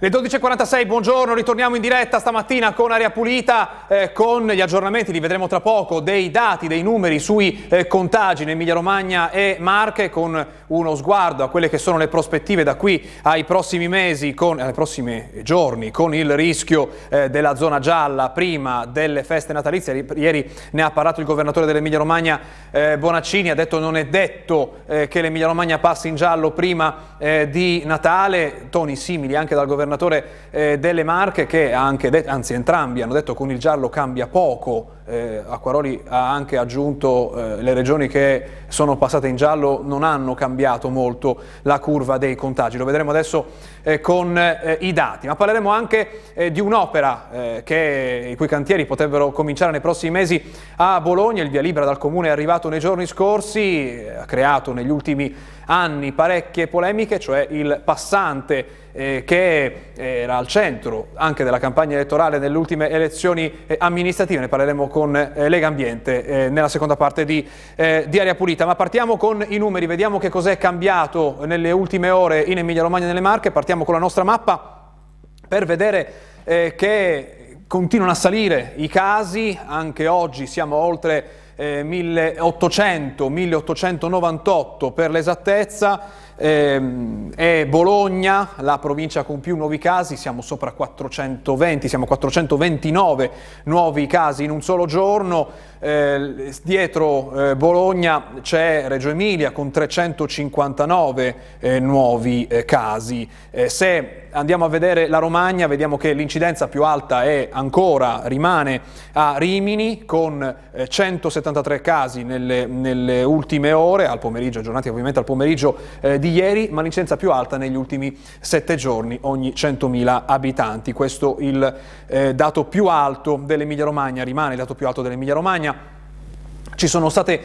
Le 12.46, buongiorno, ritorniamo in diretta stamattina con Aria Pulita, con gli aggiornamenti, li vedremo tra poco, dei dati, dei numeri sui contagi in Emilia-Romagna e Marche, con uno sguardo a quelle che sono le prospettive da qui ai prossimi mesi, ai prossimi giorni, con il rischio della zona gialla prima delle feste natalizie. Ieri ne ha parlato il governatore dell'Emilia-Romagna Bonaccini, ha detto non è detto che l'Emilia-Romagna passi in giallo prima di Natale, toni simili anche dal governatore delle Marche, che ha anche detto, anzi entrambi hanno detto, con il giallo cambia poco. Acquaroli ha anche aggiunto le regioni che sono passate in giallo non hanno cambiato molto la curva dei contagi. Lo vedremo adesso con i dati, ma parleremo anche di un'opera i cui cantieri potrebbero cominciare nei prossimi mesi a Bologna. Il via libera dal comune è arrivato nei giorni scorsi, ha creato negli ultimi anni parecchie polemiche, cioè il passante che era al centro anche della campagna elettorale nelle ultime elezioni amministrative. Ne parleremo con Legambiente nella seconda parte di Aria Pulita, ma partiamo con i numeri, vediamo che cos'è cambiato nelle ultime ore in Emilia-Romagna e nelle Marche. Partiamo con la nostra mappa per vedere che continuano a salire i casi. Anche oggi siamo oltre 1800, 1898 per l'esattezza. È Bologna la provincia con più nuovi casi, siamo sopra 420, siamo 429 nuovi casi in un solo giorno. Dietro Bologna c'è Reggio Emilia con 359 nuovi casi. Se andiamo a vedere la Romagna, vediamo che l'incidenza più alta rimane a Rimini con 173 casi nelle ultime ore, al pomeriggio, aggiornati ovviamente al pomeriggio di ieri, ma l'incidenza più alta negli ultimi 7 giorni ogni 100.000 abitanti. Questo il dato più alto dell'Emilia-Romagna, rimane il dato più alto dell'Emilia-Romagna. Ci sono state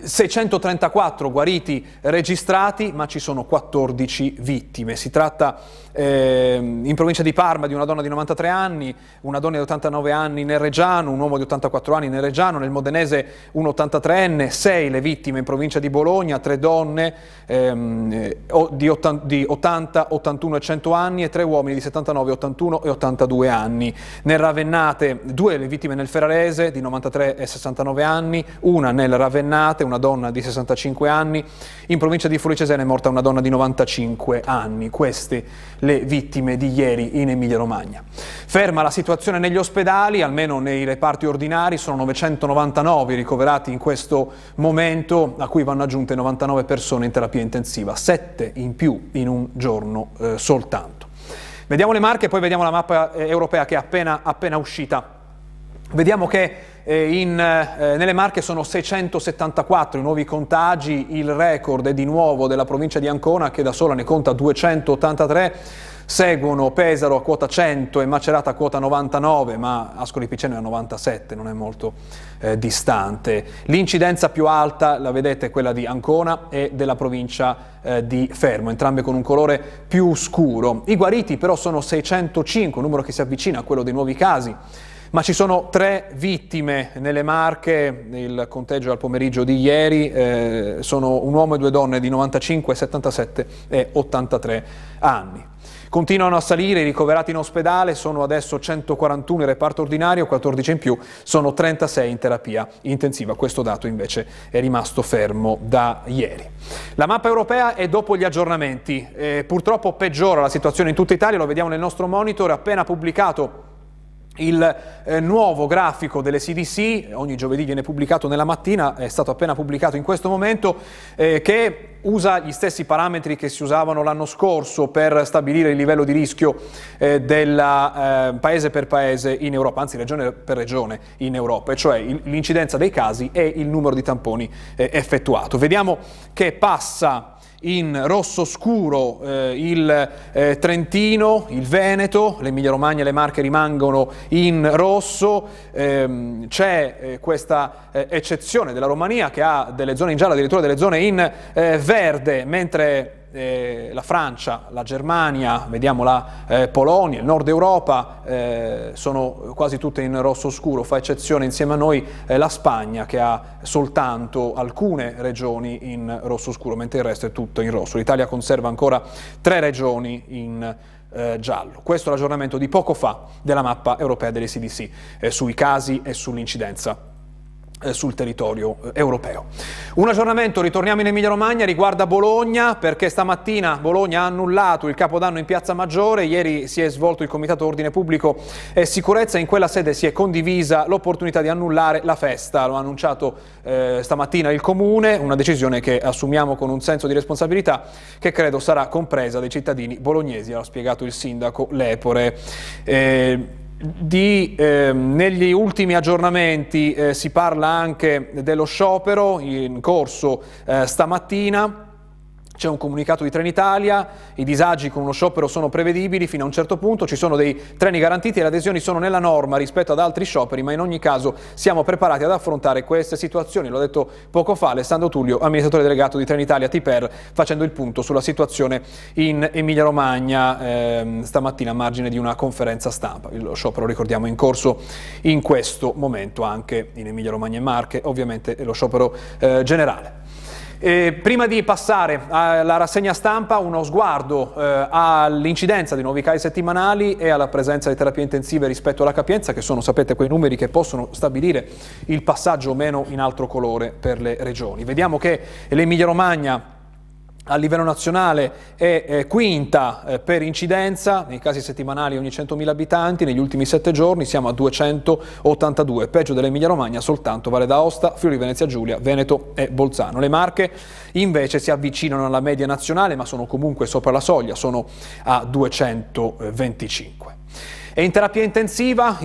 634 guariti registrati, ma ci sono 14 vittime. Si tratta in provincia di Parma di una donna di 93 anni, una donna di 89 anni nel Reggiano, un uomo di 84 anni nel Reggiano, nel Modenese un 83enne, 6 le vittime in provincia di Bologna, 3 donne di 80, 81 e 100 anni e 3 uomini di 79, 81 e 82 anni. Nel Ravennate 2 le vittime nel Ferrarese di 93 e 69 anni, una nel Ravennate, una donna di 65 anni, in provincia di Forlì-Cesena è morta una donna di 95 anni. Queste le vittime di ieri in Emilia-Romagna. Ferma la situazione negli ospedali, almeno nei reparti ordinari, sono 999 ricoverati in questo momento, a cui vanno aggiunte 99 persone in terapia intensiva, 7 in più in un giorno soltanto. Vediamo le Marche e poi vediamo la mappa europea che è appena uscita. Vediamo che nelle Marche sono 674 i nuovi contagi, il record è di nuovo della provincia di Ancona che da sola ne conta 283, seguono Pesaro a quota 100 e Macerata a quota 99, ma Ascoli Piceno è a 97, non è molto distante. L'incidenza più alta, la vedete, è quella di Ancona e della provincia di Fermo, entrambe con un colore più scuro. I guariti però sono 605, un numero che si avvicina a quello dei nuovi casi. Ma ci sono 3 vittime nelle Marche, il conteggio al pomeriggio di ieri, sono un uomo e 2 donne di 95, 77 e 83 anni. Continuano a salire i ricoverati in ospedale, sono adesso 141 in reparto ordinario, 14 in più, sono 36 in terapia intensiva. Questo dato invece è rimasto fermo da ieri. La mappa europea è dopo gli aggiornamenti, purtroppo peggiora la situazione in tutta Italia, lo vediamo nel nostro monitor, appena pubblicato il nuovo grafico delle CDC, ogni giovedì viene pubblicato nella mattina, è stato appena pubblicato in questo momento, che usa gli stessi parametri che si usavano l'anno scorso per stabilire il livello di rischio paese per paese in Europa, anzi regione per regione in Europa, e cioè l'incidenza dei casi e il numero di tamponi effettuato. Vediamo che passa in rosso scuro il Trentino, il Veneto, l'Emilia-Romagna e le Marche rimangono in rosso. C'è questa eccezione della Romania che ha delle zone in giallo, addirittura delle zone in verde, mentre la Francia, la Germania, vediamo la Polonia, il nord Europa sono quasi tutte in rosso scuro. Fa eccezione insieme a noi la Spagna, che ha soltanto alcune regioni in rosso scuro, mentre il resto è tutto in rosso. L'Italia conserva ancora 3 regioni in giallo. Questo è l'aggiornamento di poco fa della mappa europea delle CDC sui casi e sull'incidenza sul territorio europeo. Un aggiornamento, ritorniamo in Emilia Romagna, riguarda Bologna, perché stamattina Bologna ha annullato il Capodanno in Piazza Maggiore. Ieri si è svolto il Comitato Ordine Pubblico e Sicurezza, in quella sede si è condivisa l'opportunità di annullare la festa. Lo ha annunciato stamattina il Comune, una decisione che assumiamo con un senso di responsabilità che credo sarà compresa dai cittadini bolognesi, l'ha spiegato il sindaco Lepore. Negli ultimi aggiornamenti si parla anche dello sciopero in corso stamattina. C'è un comunicato di Trenitalia, i disagi con uno sciopero sono prevedibili fino a un certo punto, ci sono dei treni garantiti e le adesioni sono nella norma rispetto ad altri scioperi, ma in ogni caso siamo preparati ad affrontare queste situazioni. L'ho detto poco fa, Alessandro Tullio, amministratore delegato di Trenitalia Tiper, facendo il punto sulla situazione in Emilia-Romagna stamattina a margine di una conferenza stampa. Lo sciopero, ricordiamo, in corso in questo momento anche in Emilia-Romagna e Marche, ovviamente lo sciopero generale. Prima di passare alla rassegna stampa, uno sguardo all'incidenza di nuovi casi settimanali e alla presenza di terapie intensive rispetto alla capienza, che sono, sapete, quei numeri che possono stabilire il passaggio o meno in altro colore per le regioni. Vediamo che l'Emilia Romagna a livello nazionale è quinta per incidenza nei casi settimanali ogni 100.000 abitanti. Negli ultimi 7 giorni siamo a 282, peggio dell'Emilia Romagna soltanto Valle d'Aosta, Friuli Venezia Giulia, Veneto e Bolzano. Le Marche invece si avvicinano alla media nazionale, ma sono comunque sopra la soglia, sono a 225. E in terapia intensiva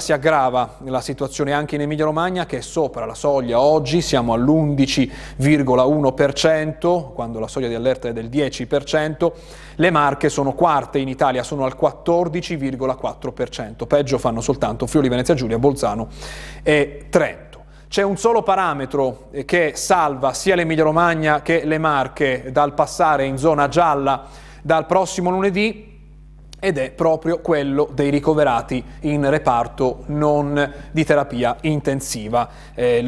si aggrava la situazione anche in Emilia-Romagna, che è sopra la soglia oggi, siamo all'11,1%, quando la soglia di allerta è del 10%. Le Marche sono quarte in Italia, sono al 14,4%, peggio fanno soltanto Friuli, Venezia Giulia, Bolzano e Trento. C'è un solo parametro che salva sia l'Emilia-Romagna che le Marche dal passare in zona gialla dal prossimo lunedì, ed è proprio quello dei ricoverati in reparto non di terapia intensiva.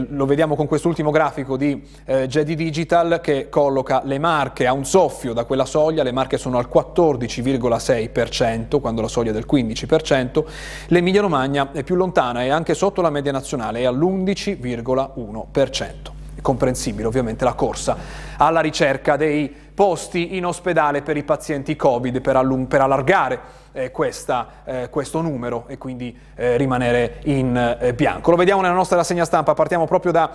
Lo vediamo con quest'ultimo grafico di GEDI Digital, che colloca le Marche a un soffio da quella soglia. Le Marche sono al 14,6%, quando la soglia è del 15%. L'Emilia Romagna è più lontana, è anche sotto la media nazionale, è all'11,1%. È comprensibile ovviamente la corsa alla ricerca dei posti in ospedale per i pazienti Covid, per allargare questo numero e quindi rimanere in bianco. Lo vediamo nella nostra rassegna stampa, partiamo proprio da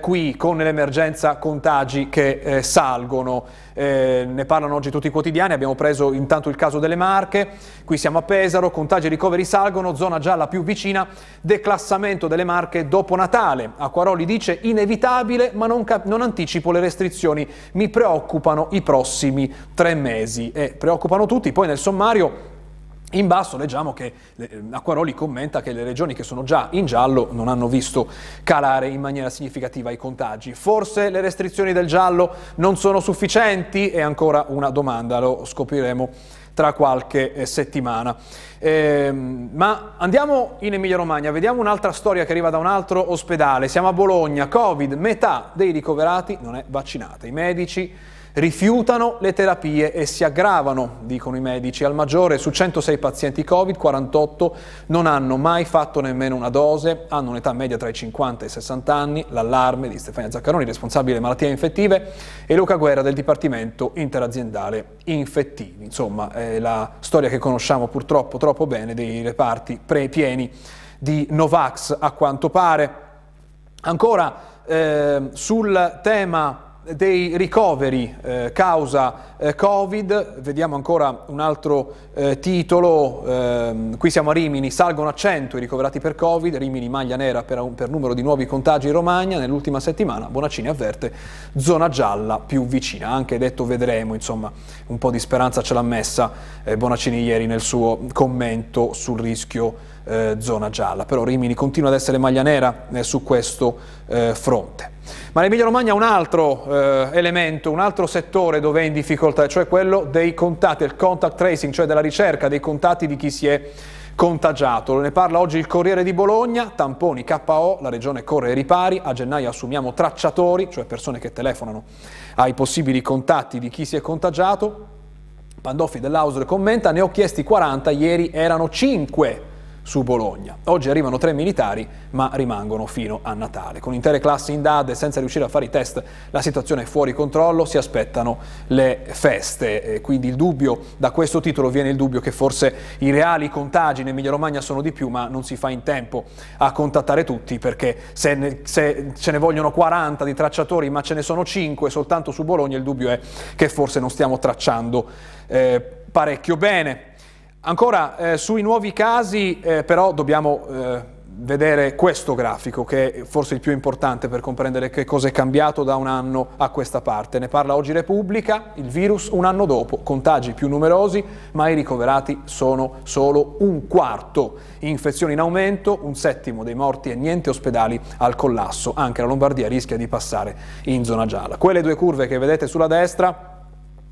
qui con l'emergenza contagi che salgono. Ne parlano oggi tutti i quotidiani, abbiamo preso intanto il caso delle Marche, qui siamo a Pesaro, contagi e ricoveri salgono, zona gialla più vicina, declassamento delle Marche dopo Natale. Acquaroli dice inevitabile ma non anticipo le restrizioni, mi preoccupano i prossimi 3 mesi, e preoccupano tutti. Poi nel sommario in basso leggiamo che Acquaroli commenta che le regioni che sono già in giallo non hanno visto calare in maniera significativa i contagi. Forse le restrizioni del giallo non sono sufficienti? È ancora una domanda, lo scopriremo tra qualche settimana. Ma andiamo in Emilia Romagna, vediamo un'altra storia che arriva da un altro ospedale. Siamo a Bologna, Covid, metà dei ricoverati non è vaccinata. I medici rifiutano le terapie e si aggravano, dicono i medici. Al Maggiore, su 106 pazienti Covid, 48 non hanno mai fatto nemmeno una dose, hanno un'età media tra i 50 e i 60 anni, l'allarme di Stefania Zaccaroni, responsabile malattie infettive, e Luca Guerra del Dipartimento Interaziendale Infettivi. Insomma, è la storia che conosciamo purtroppo troppo bene dei reparti pieni di Novax, a quanto pare. Ancora sul tema dei ricoveri causa Covid, vediamo ancora un altro titolo. Qui siamo a Rimini, salgono a 100 i ricoverati per Covid, Rimini maglia nera per numero di nuovi contagi in Romagna nell'ultima settimana. Bonaccini avverte zona gialla più vicina, anche detto vedremo, insomma un po' di speranza ce l'ha messa Bonaccini ieri nel suo commento sul rischio zona gialla, però Rimini continua ad essere maglia nera su questo fronte. Ma l'Emilia Romagna ha un altro elemento, un altro settore dove è in difficoltà, cioè quello dei contatti, il contact tracing, cioè della ricerca dei contatti di chi si è contagiato. Ne parla oggi il Corriere di Bologna, tamponi KO, la regione corre ai ripari, a gennaio assumiamo tracciatori, cioè persone che telefonano ai possibili contatti di chi si è contagiato. Pandolfi dell'Ausl commenta: ne ho chiesti 40, ieri erano 5 su Bologna. Oggi arrivano 3 militari, ma rimangono fino a Natale. Con intere classi in DAD e senza riuscire a fare i test, la situazione è fuori controllo, si aspettano le feste. Quindi il dubbio, da questo titolo viene il dubbio che forse i reali contagi in Emilia Romagna sono di più, ma non si fa in tempo a contattare tutti, perché se ce ne vogliono 40 di tracciatori, ma ce ne sono 5 soltanto su Bologna, il dubbio è che forse non stiamo tracciando parecchio bene. Ancora sui nuovi casi, però dobbiamo vedere questo grafico, che è forse il più importante per comprendere che cosa è cambiato da un anno a questa parte. Ne parla oggi Repubblica: il virus un anno dopo, contagi più numerosi, ma i ricoverati sono solo un quarto. Infezioni in aumento, un settimo dei morti e niente ospedali al collasso. Anche la Lombardia rischia di passare in zona gialla. Quelle due curve che vedete sulla destra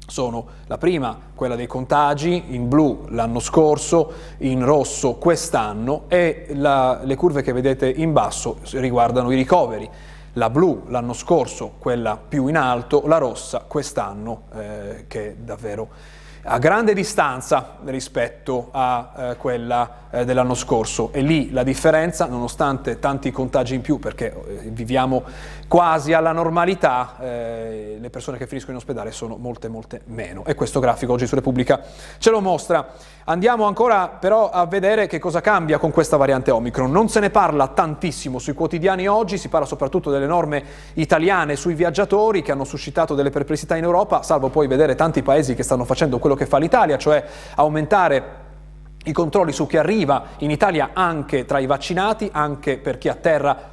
sono la prima, quella dei contagi, in blu l'anno scorso, in rosso quest'anno, e le curve che vedete in basso riguardano i ricoveri. La blu l'anno scorso, quella più in alto, la rossa quest'anno, che è davvero a grande distanza rispetto a quella dell'anno scorso. E lì la differenza, nonostante tanti contagi in più, perché viviamo quasi alla normalità, le persone che finiscono in ospedale sono molte meno. E questo grafico oggi su Repubblica ce lo mostra. Andiamo ancora però a vedere che cosa cambia con questa variante Omicron. Non se ne parla tantissimo sui quotidiani oggi, si parla soprattutto delle norme italiane sui viaggiatori, che hanno suscitato delle perplessità in Europa, salvo poi vedere tanti paesi che stanno facendo quello che fa l'Italia, cioè aumentare i controlli su chi arriva in Italia anche tra i vaccinati, anche per chi atterra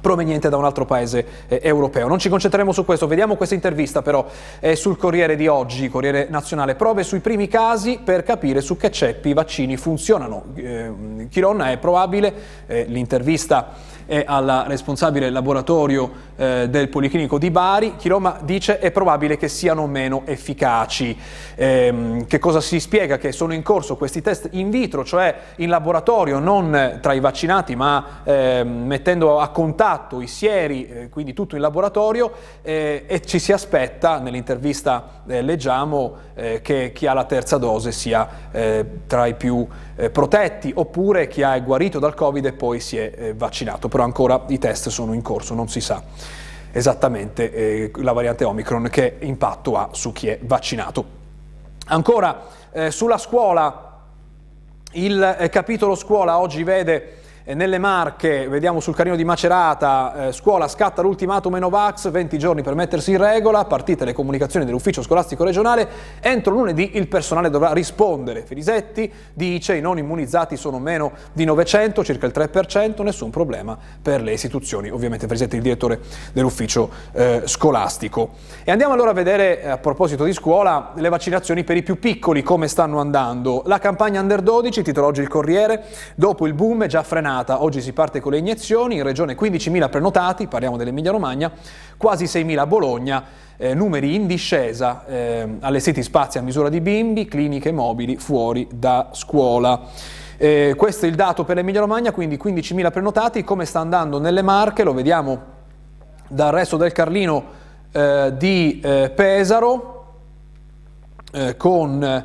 proveniente da un altro paese europeo. Non ci concentreremo su questo, vediamo questa intervista però sul Corriere di oggi, Corriere Nazionale: prove sui primi casi per capire su che ceppi i vaccini funzionano. Chironna è probabile, l'intervista è alla responsabile laboratorio del Policlinico di Bari. Chironna dice: è probabile che siano meno efficaci. Che cosa si spiega? Che sono in corso questi test in vitro, cioè in laboratorio, non tra i vaccinati, ma mettendo a contatto i sieri, quindi tutto in laboratorio, e ci si aspetta, nell'intervista leggiamo, che chi ha la terza dose sia tra i più protetti, oppure chi è guarito dal Covid e poi si è vaccinato. Però ancora i test sono in corso, non si sa esattamente la variante Omicron che impatto ha su chi è vaccinato. Ancora sulla scuola, il capitolo scuola oggi vede nelle Marche, vediamo sul Carino di Macerata, scuola, scatta l'ultimatum ai Novax, 20 giorni per mettersi in regola, partite le comunicazioni dell'ufficio scolastico regionale, entro lunedì il personale dovrà rispondere. Ferisetti dice: i non immunizzati sono meno di 900, circa il 3%, nessun problema per le istituzioni. Ovviamente Ferisetti è il direttore dell'ufficio scolastico. E andiamo allora a vedere, a proposito di scuola, le vaccinazioni per i più piccoli, come stanno andando. La campagna Under 12, titola oggi il Corriere: dopo il boom è già frenata. Oggi si parte con le iniezioni, in regione 15.000 prenotati, parliamo dell'Emilia Romagna, quasi 6.000 a Bologna, numeri in discesa, allestiti spazi a misura di bimbi, cliniche mobili fuori da scuola. Questo è il dato per l'Emilia Romagna, quindi 15.000 prenotati. Come sta andando nelle Marche? Lo vediamo dal Resto del Carlino di Pesaro, con...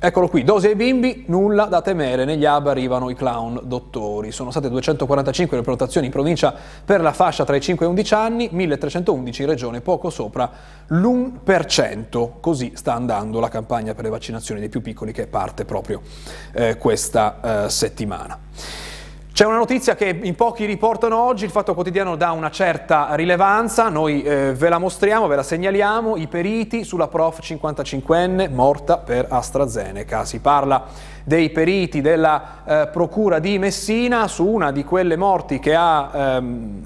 Eccolo qui: dosi ai bimbi, nulla da temere, negli hub arrivano i clown dottori. Sono state 245 le prenotazioni in provincia per la fascia tra i 5 e 11 anni, 1311 in regione, poco sopra l'1%. Così sta andando la campagna per le vaccinazioni dei più piccoli, che parte proprio questa settimana. C'è una notizia che in pochi riportano oggi, il Fatto Quotidiano dà una certa rilevanza, noi ve la mostriamo, ve la segnaliamo: i periti sulla prof 55enne morta per AstraZeneca. Si parla dei periti della Procura di Messina su una di quelle morti che ha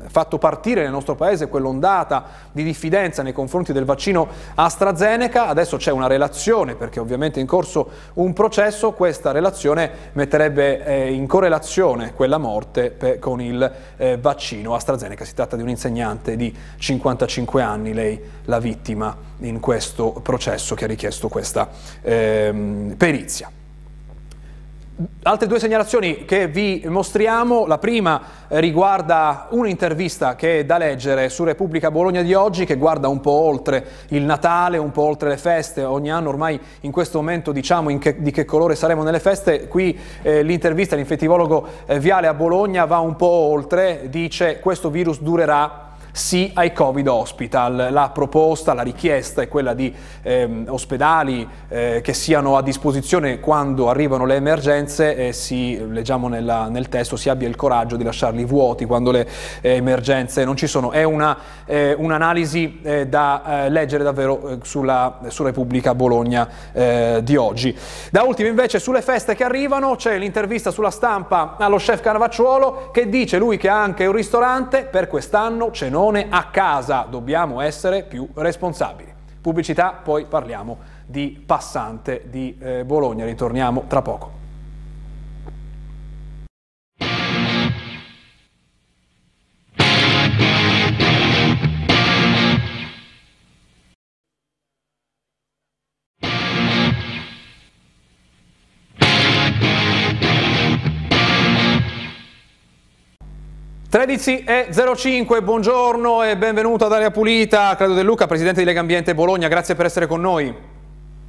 fatto partire nel nostro paese quell'ondata di diffidenza nei confronti del vaccino AstraZeneca. Adesso c'è una relazione, perché ovviamente è in corso un processo. Questa relazione metterebbe in correlazione quella morte con il vaccino AstraZeneca. Si tratta di un insegnante di 55 anni, lei la vittima in questo processo che ha richiesto questa perizia. Altre due segnalazioni che vi mostriamo, la prima riguarda un'intervista che è da leggere su Repubblica Bologna di oggi, che guarda un po' oltre il Natale, un po' oltre le feste, ogni anno ormai in questo momento diciamo di che colore saremo nelle feste, qui l'intervista all'infettivologo Viale a Bologna va un po' oltre, dice questo virus durerà. Sì ai Covid Hospital, la proposta, la richiesta è quella di ospedali che siano a disposizione quando arrivano le emergenze e si, leggiamo nel testo, si abbia il coraggio di lasciarli vuoti quando le emergenze non ci sono. È un'analisi da leggere davvero su Repubblica Bologna di oggi. Da ultimo invece sulle feste che arrivano c'è l'intervista sulla stampa allo chef Cannavacciuolo che dice lui che ha anche un ristorante, per quest'anno cenone a casa, dobbiamo essere più responsabili. Pubblicità, poi parliamo di Passante di Bologna, ritorniamo tra poco. E 05, buongiorno e benvenuto ad Aria Pulita, Claudio De Luca, Presidente di Legambiente Bologna, grazie per essere con noi.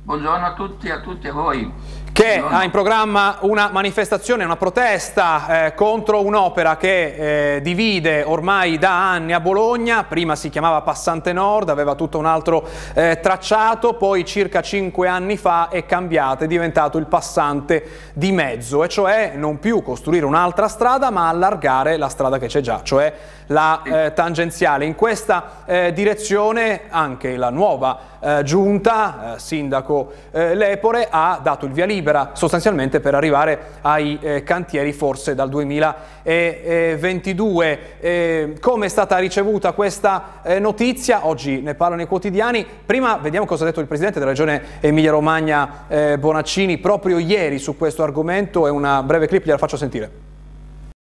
Buongiorno a tutti e a voi. Che ha in programma una manifestazione, una protesta contro un'opera che divide ormai da anni a Bologna, prima si chiamava Passante Nord, aveva tutto un altro tracciato, poi circa 5 anni fa è cambiata, è diventato il Passante di Mezzo, e cioè non più costruire un'altra strada ma allargare la strada che c'è già, cioè la tangenziale. In questa direzione anche la nuova giunta, sindaco Lepore, ha dato il via libera sostanzialmente per arrivare ai cantieri forse dal 2022. Come è stata ricevuta questa notizia? Oggi ne parlano i quotidiani. Prima vediamo cosa ha detto il Presidente della Regione Emilia-Romagna Bonaccini proprio ieri su questo argomento, e una breve clip gliela faccio sentire.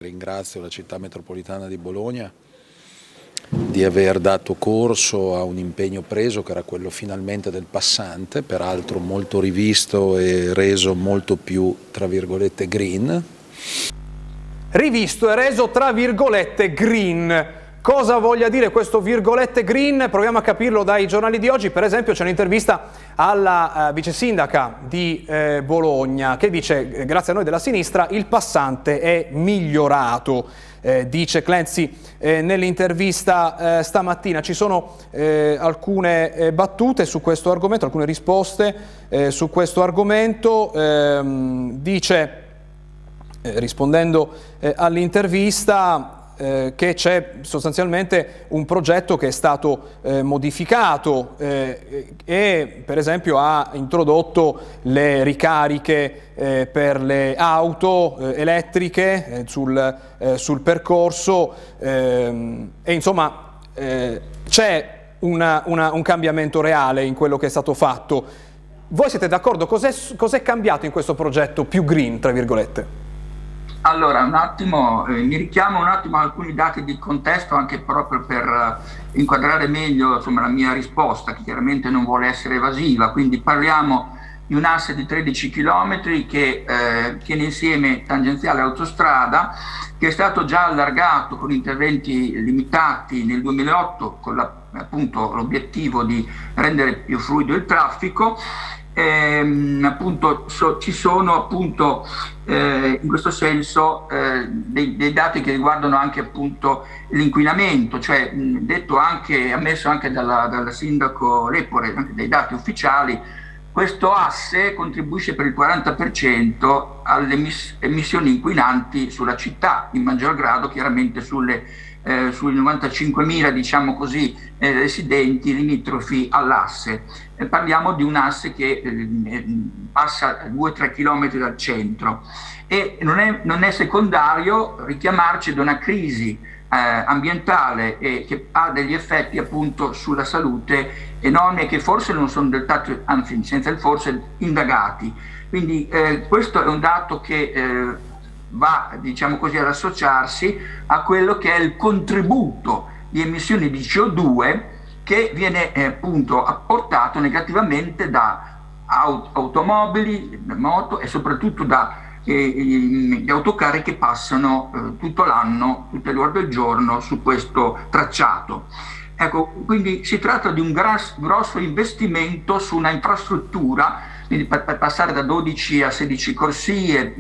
Ringrazio la città metropolitana di Bologna di aver dato corso a un impegno preso che era quello finalmente del passante, peraltro molto rivisto e reso molto più, tra virgolette, green. Rivisto e reso, tra virgolette, green. Cosa voglia dire questo virgolette green? Proviamo a capirlo dai giornali di oggi. Per esempio c'è un'intervista alla vicesindaca di Bologna che dice, grazie a noi della sinistra, il passante è migliorato. Dice Clenzi nell'intervista stamattina. Ci sono alcune battute su questo argomento, alcune risposte su questo argomento. Dice, rispondendo all'intervista, che c'è sostanzialmente un progetto che è stato modificato e per esempio ha introdotto le ricariche per le auto elettriche sul percorso e insomma c'è un cambiamento reale in quello che è stato fatto. Voi siete d'accordo? Cos'è cambiato in questo progetto più green, tra virgolette? Allora, un attimo, mi richiamo un attimo a alcuni dati di contesto anche proprio per inquadrare meglio la mia risposta, che chiaramente non vuole essere evasiva. Quindi parliamo di un asse di 13 km che tiene insieme tangenziale e autostrada, che è stato già allargato con interventi limitati nel 2008 con l'obiettivo di rendere più fluido il traffico. Appunto, ci sono appunto in questo senso dei dati che riguardano anche appunto l'inquinamento, cioè detto anche, ammesso anche dalla sindaco Lepore, anche dei dati ufficiali, questo asse contribuisce per il 40% alle emissioni inquinanti sulla città, in maggior grado chiaramente sui 95.000 diciamo così, residenti limitrofi all'asse. Parliamo di un asse che passa 2-3 km dal centro e non è secondario richiamarci da una crisi ambientale che ha degli effetti appunto sulla salute enormi, che forse non sono dettati, anzi senza il forse, indagati. Quindi questo è un dato che va, diciamo così, ad associarsi a quello che è il contributo di emissioni di CO2 che viene appunto apportato negativamente da automobili, moto e soprattutto da gli autocarri che passano tutto l'anno, tutte le ore del giorno su questo tracciato. Ecco, quindi si tratta di un grosso investimento su una infrastruttura, quindi per passare da 12 a 16 corsie,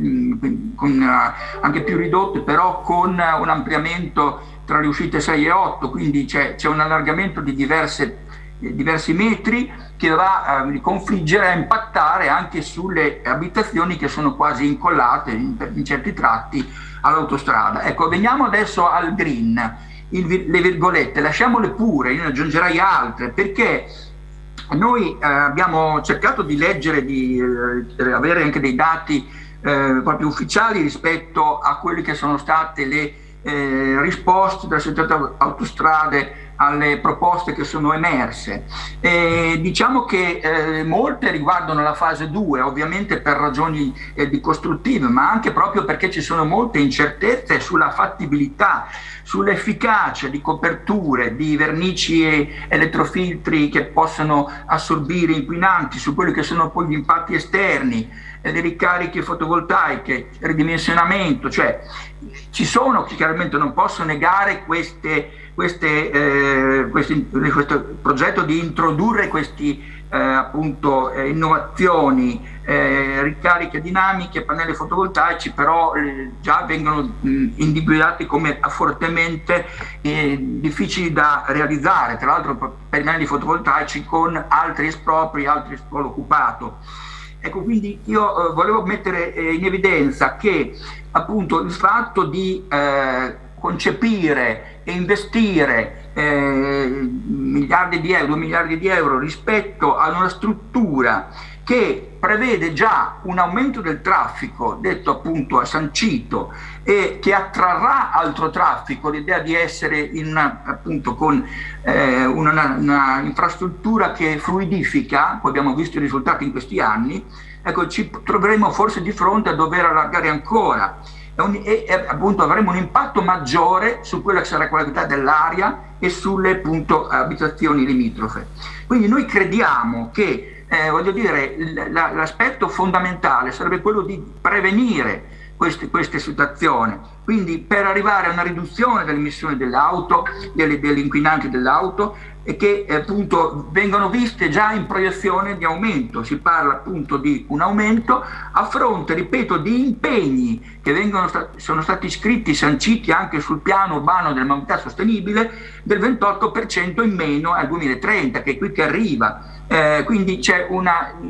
anche più ridotte, però con un ampliamento tra le uscite 6 e 8, quindi c'è un allargamento di diversi metri che va a confliggere, a impattare anche sulle abitazioni che sono quasi incollate in certi tratti all'autostrada. Ecco, veniamo adesso al green, le virgolette, lasciamole pure, io ne aggiungerei altre, perché noi abbiamo cercato di leggere, di avere anche dei dati proprio ufficiali rispetto a quelle che sono state le risposte delle società autostrade alle proposte che sono emerse. Diciamo che molte riguardano la fase 2, ovviamente per ragioni costruttive, ma anche proprio perché ci sono molte incertezze sulla fattibilità, sull'efficacia di coperture, di vernici e elettrofiltri che possono assorbire inquinanti, su quelli che sono poi gli impatti esterni, le ricariche fotovoltaiche, ridimensionamento, cioè ci sono, chiaramente non posso negare questo progetto di introdurre queste innovazioni, ricariche dinamiche, pannelli fotovoltaici, però già vengono individuati come fortemente difficili da realizzare, tra l'altro pannelli fotovoltaici con altri espropri, altri suolo occupato. Ecco, quindi io volevo mettere in evidenza che appunto il fatto di concepire e investire miliardi di euro, 2 miliardi di euro rispetto ad una struttura che prevede già un aumento del traffico, detto appunto sancito, e che attrarrà altro traffico, l'idea di essere appunto con una infrastruttura che fluidifica, poi abbiamo visto i risultati in questi anni, ecco, ci troveremo forse di fronte a dover allargare ancora. E appunto avremo un impatto maggiore su quella che sarà la qualità dell'aria e sulle appunto abitazioni limitrofe. Quindi noi crediamo che voglio dire, l'aspetto fondamentale sarebbe quello di prevenire queste situazioni, quindi per arrivare a una riduzione delle emissioni dell'auto, degli inquinanti dell'auto, e che appunto vengono viste già in proiezione di aumento, si parla appunto di un aumento a fronte, ripeto, di impegni che sono stati iscritti, sanciti anche sul piano urbano della mobilità sostenibile del 28% in meno al 2030, che è qui che arriva. Quindi c'è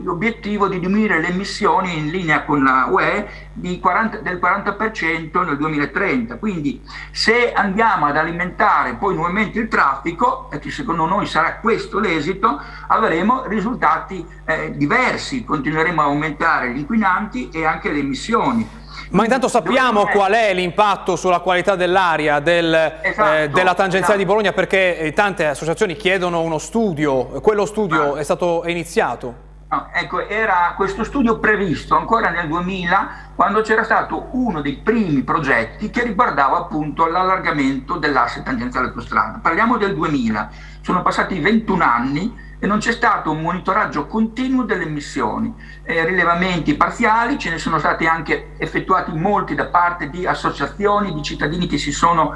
l'obiettivo di diminuire le emissioni in linea con la UE del 40% nel 2030, quindi se andiamo ad alimentare poi nuovamente il traffico, e che secondo noi sarà questo l'esito, avremo risultati diversi, continueremo a aumentare gli inquinanti e anche le emissioni. Ma intanto sappiamo qual è l'impatto sulla qualità dell'aria della tangenziale di Bologna, perché tante associazioni chiedono uno studio, quello studio è iniziato. No, ecco, era questo studio previsto ancora nel 2000, quando c'era stato uno dei primi progetti che riguardava appunto l'allargamento dell'asse tangenziale autostrada. Parliamo del 2000, sono passati 21 anni e non c'è stato un monitoraggio continuo delle emissioni, rilevamenti parziali, ce ne sono stati anche effettuati molti da parte di associazioni, di cittadini che si sono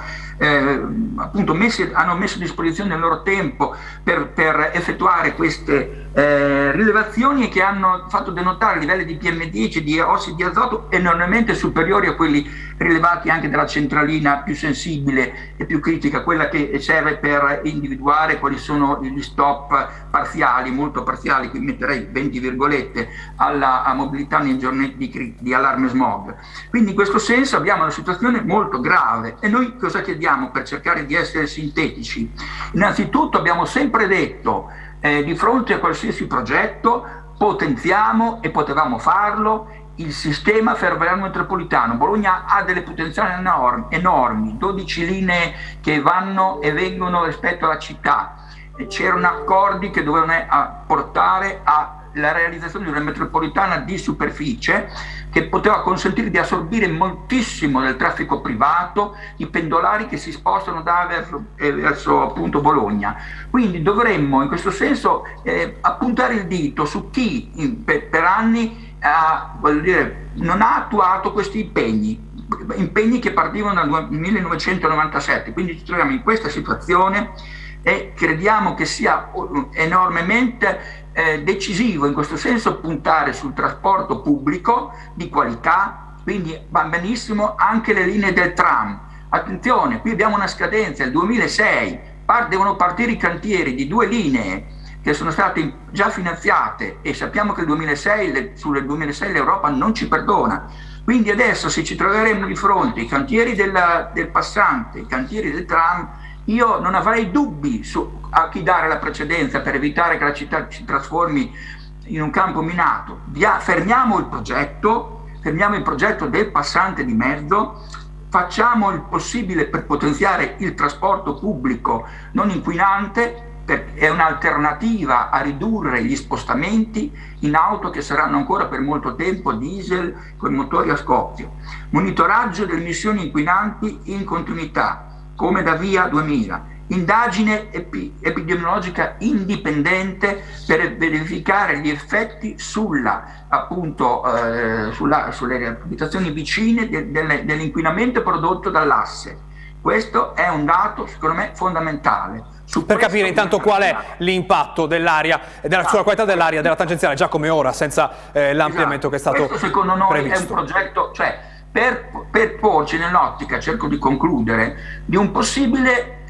appunto hanno messo a disposizione il loro tempo per effettuare queste rilevazioni, e che hanno fatto denotare livelli di PM10, di ossidi di azoto enormemente superiori a quelli rilevati anche dalla centralina più sensibile e più critica, quella che serve per individuare quali sono gli stop parziali, molto parziali, qui metterei 20 virgolette, alla mobilità nei giorni di allarme smog. Quindi in questo senso abbiamo una situazione molto grave, e noi cosa chiediamo per cercare di essere sintetici? Innanzitutto abbiamo sempre detto di fronte a qualsiasi progetto potenziamo, e potevamo farlo, il sistema ferroviario metropolitano. Bologna ha delle potenziali enormi, 12 linee che vanno e vengono rispetto alla città, c'erano accordi che dovevano portare alla realizzazione di una metropolitana di superficie che poteva consentire di assorbire moltissimo del traffico privato, i pendolari che si spostano da verso appunto Bologna. Quindi dovremmo in questo senso appuntare il dito su chi per anni non ha attuato questi impegni che partivano dal 1997, quindi ci troviamo in questa situazione e crediamo che sia enormemente decisivo in questo senso puntare sul trasporto pubblico di qualità, quindi va benissimo anche le linee del tram. Attenzione, qui abbiamo una scadenza, il 2006, devono partire i cantieri di 2 linee che sono state già finanziate e sappiamo che il 2006, sul 2006 l'Europa non ci perdona. Quindi adesso se ci troveremo di fronte ai cantieri del passante, i cantieri del tram, io non avrei dubbi su a chi dare la precedenza per evitare che la città si trasformi in un campo minato. Fermiamo il progetto del passante di mezzo, facciamo il possibile per potenziare il trasporto pubblico non inquinante, è un'alternativa a ridurre gli spostamenti in auto che saranno ancora per molto tempo diesel con motori a scoppio. Monitoraggio delle emissioni inquinanti in continuità, come da Via 2000. Indagine epidemiologica indipendente per verificare gli effetti sulle abitazioni vicine dell'inquinamento prodotto dall'asse. Questo è un dato secondo me fondamentale. Per capire intanto qual è l'impatto dell'aria, sulla qualità dell'aria, della tangenziale, già come ora, senza l'ampliamento che è stato previsto. Questo secondo noi è un progetto, per porci nell'ottica, cerco di concludere, di un possibile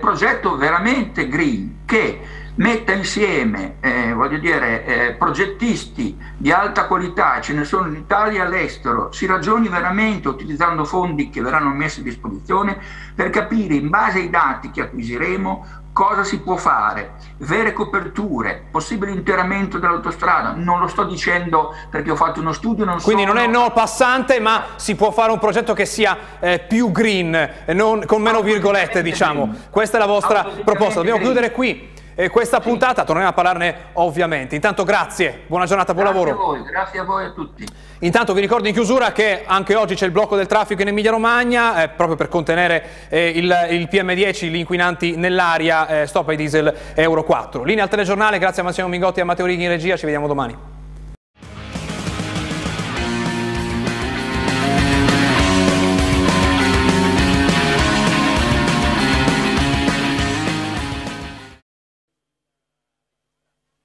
progetto veramente green, che metta insieme progettisti di alta qualità, ce ne sono in Italia e all'estero, si ragioni veramente utilizzando fondi che verranno messi a disposizione per capire in base ai dati che acquisiremo cosa si può fare, vere coperture, possibile interramento dell'autostrada. Non lo sto dicendo perché ho fatto uno studio, quindi non è no passante, ma si può fare un progetto che sia più green, con meno virgolette diciamo. Questa è la vostra proposta, dobbiamo chiudere qui. E questa puntata torneremo a parlarne ovviamente. Intanto grazie, buona giornata, buon lavoro. Grazie a voi e a tutti. Intanto vi ricordo in chiusura che anche oggi c'è il blocco del traffico in Emilia Romagna, proprio per contenere il PM10, gli inquinanti nell'aria, stop ai diesel Euro 4. Linea al telegiornale, grazie a Massimo Mingotti e a Matteo Righi in regia, ci vediamo domani.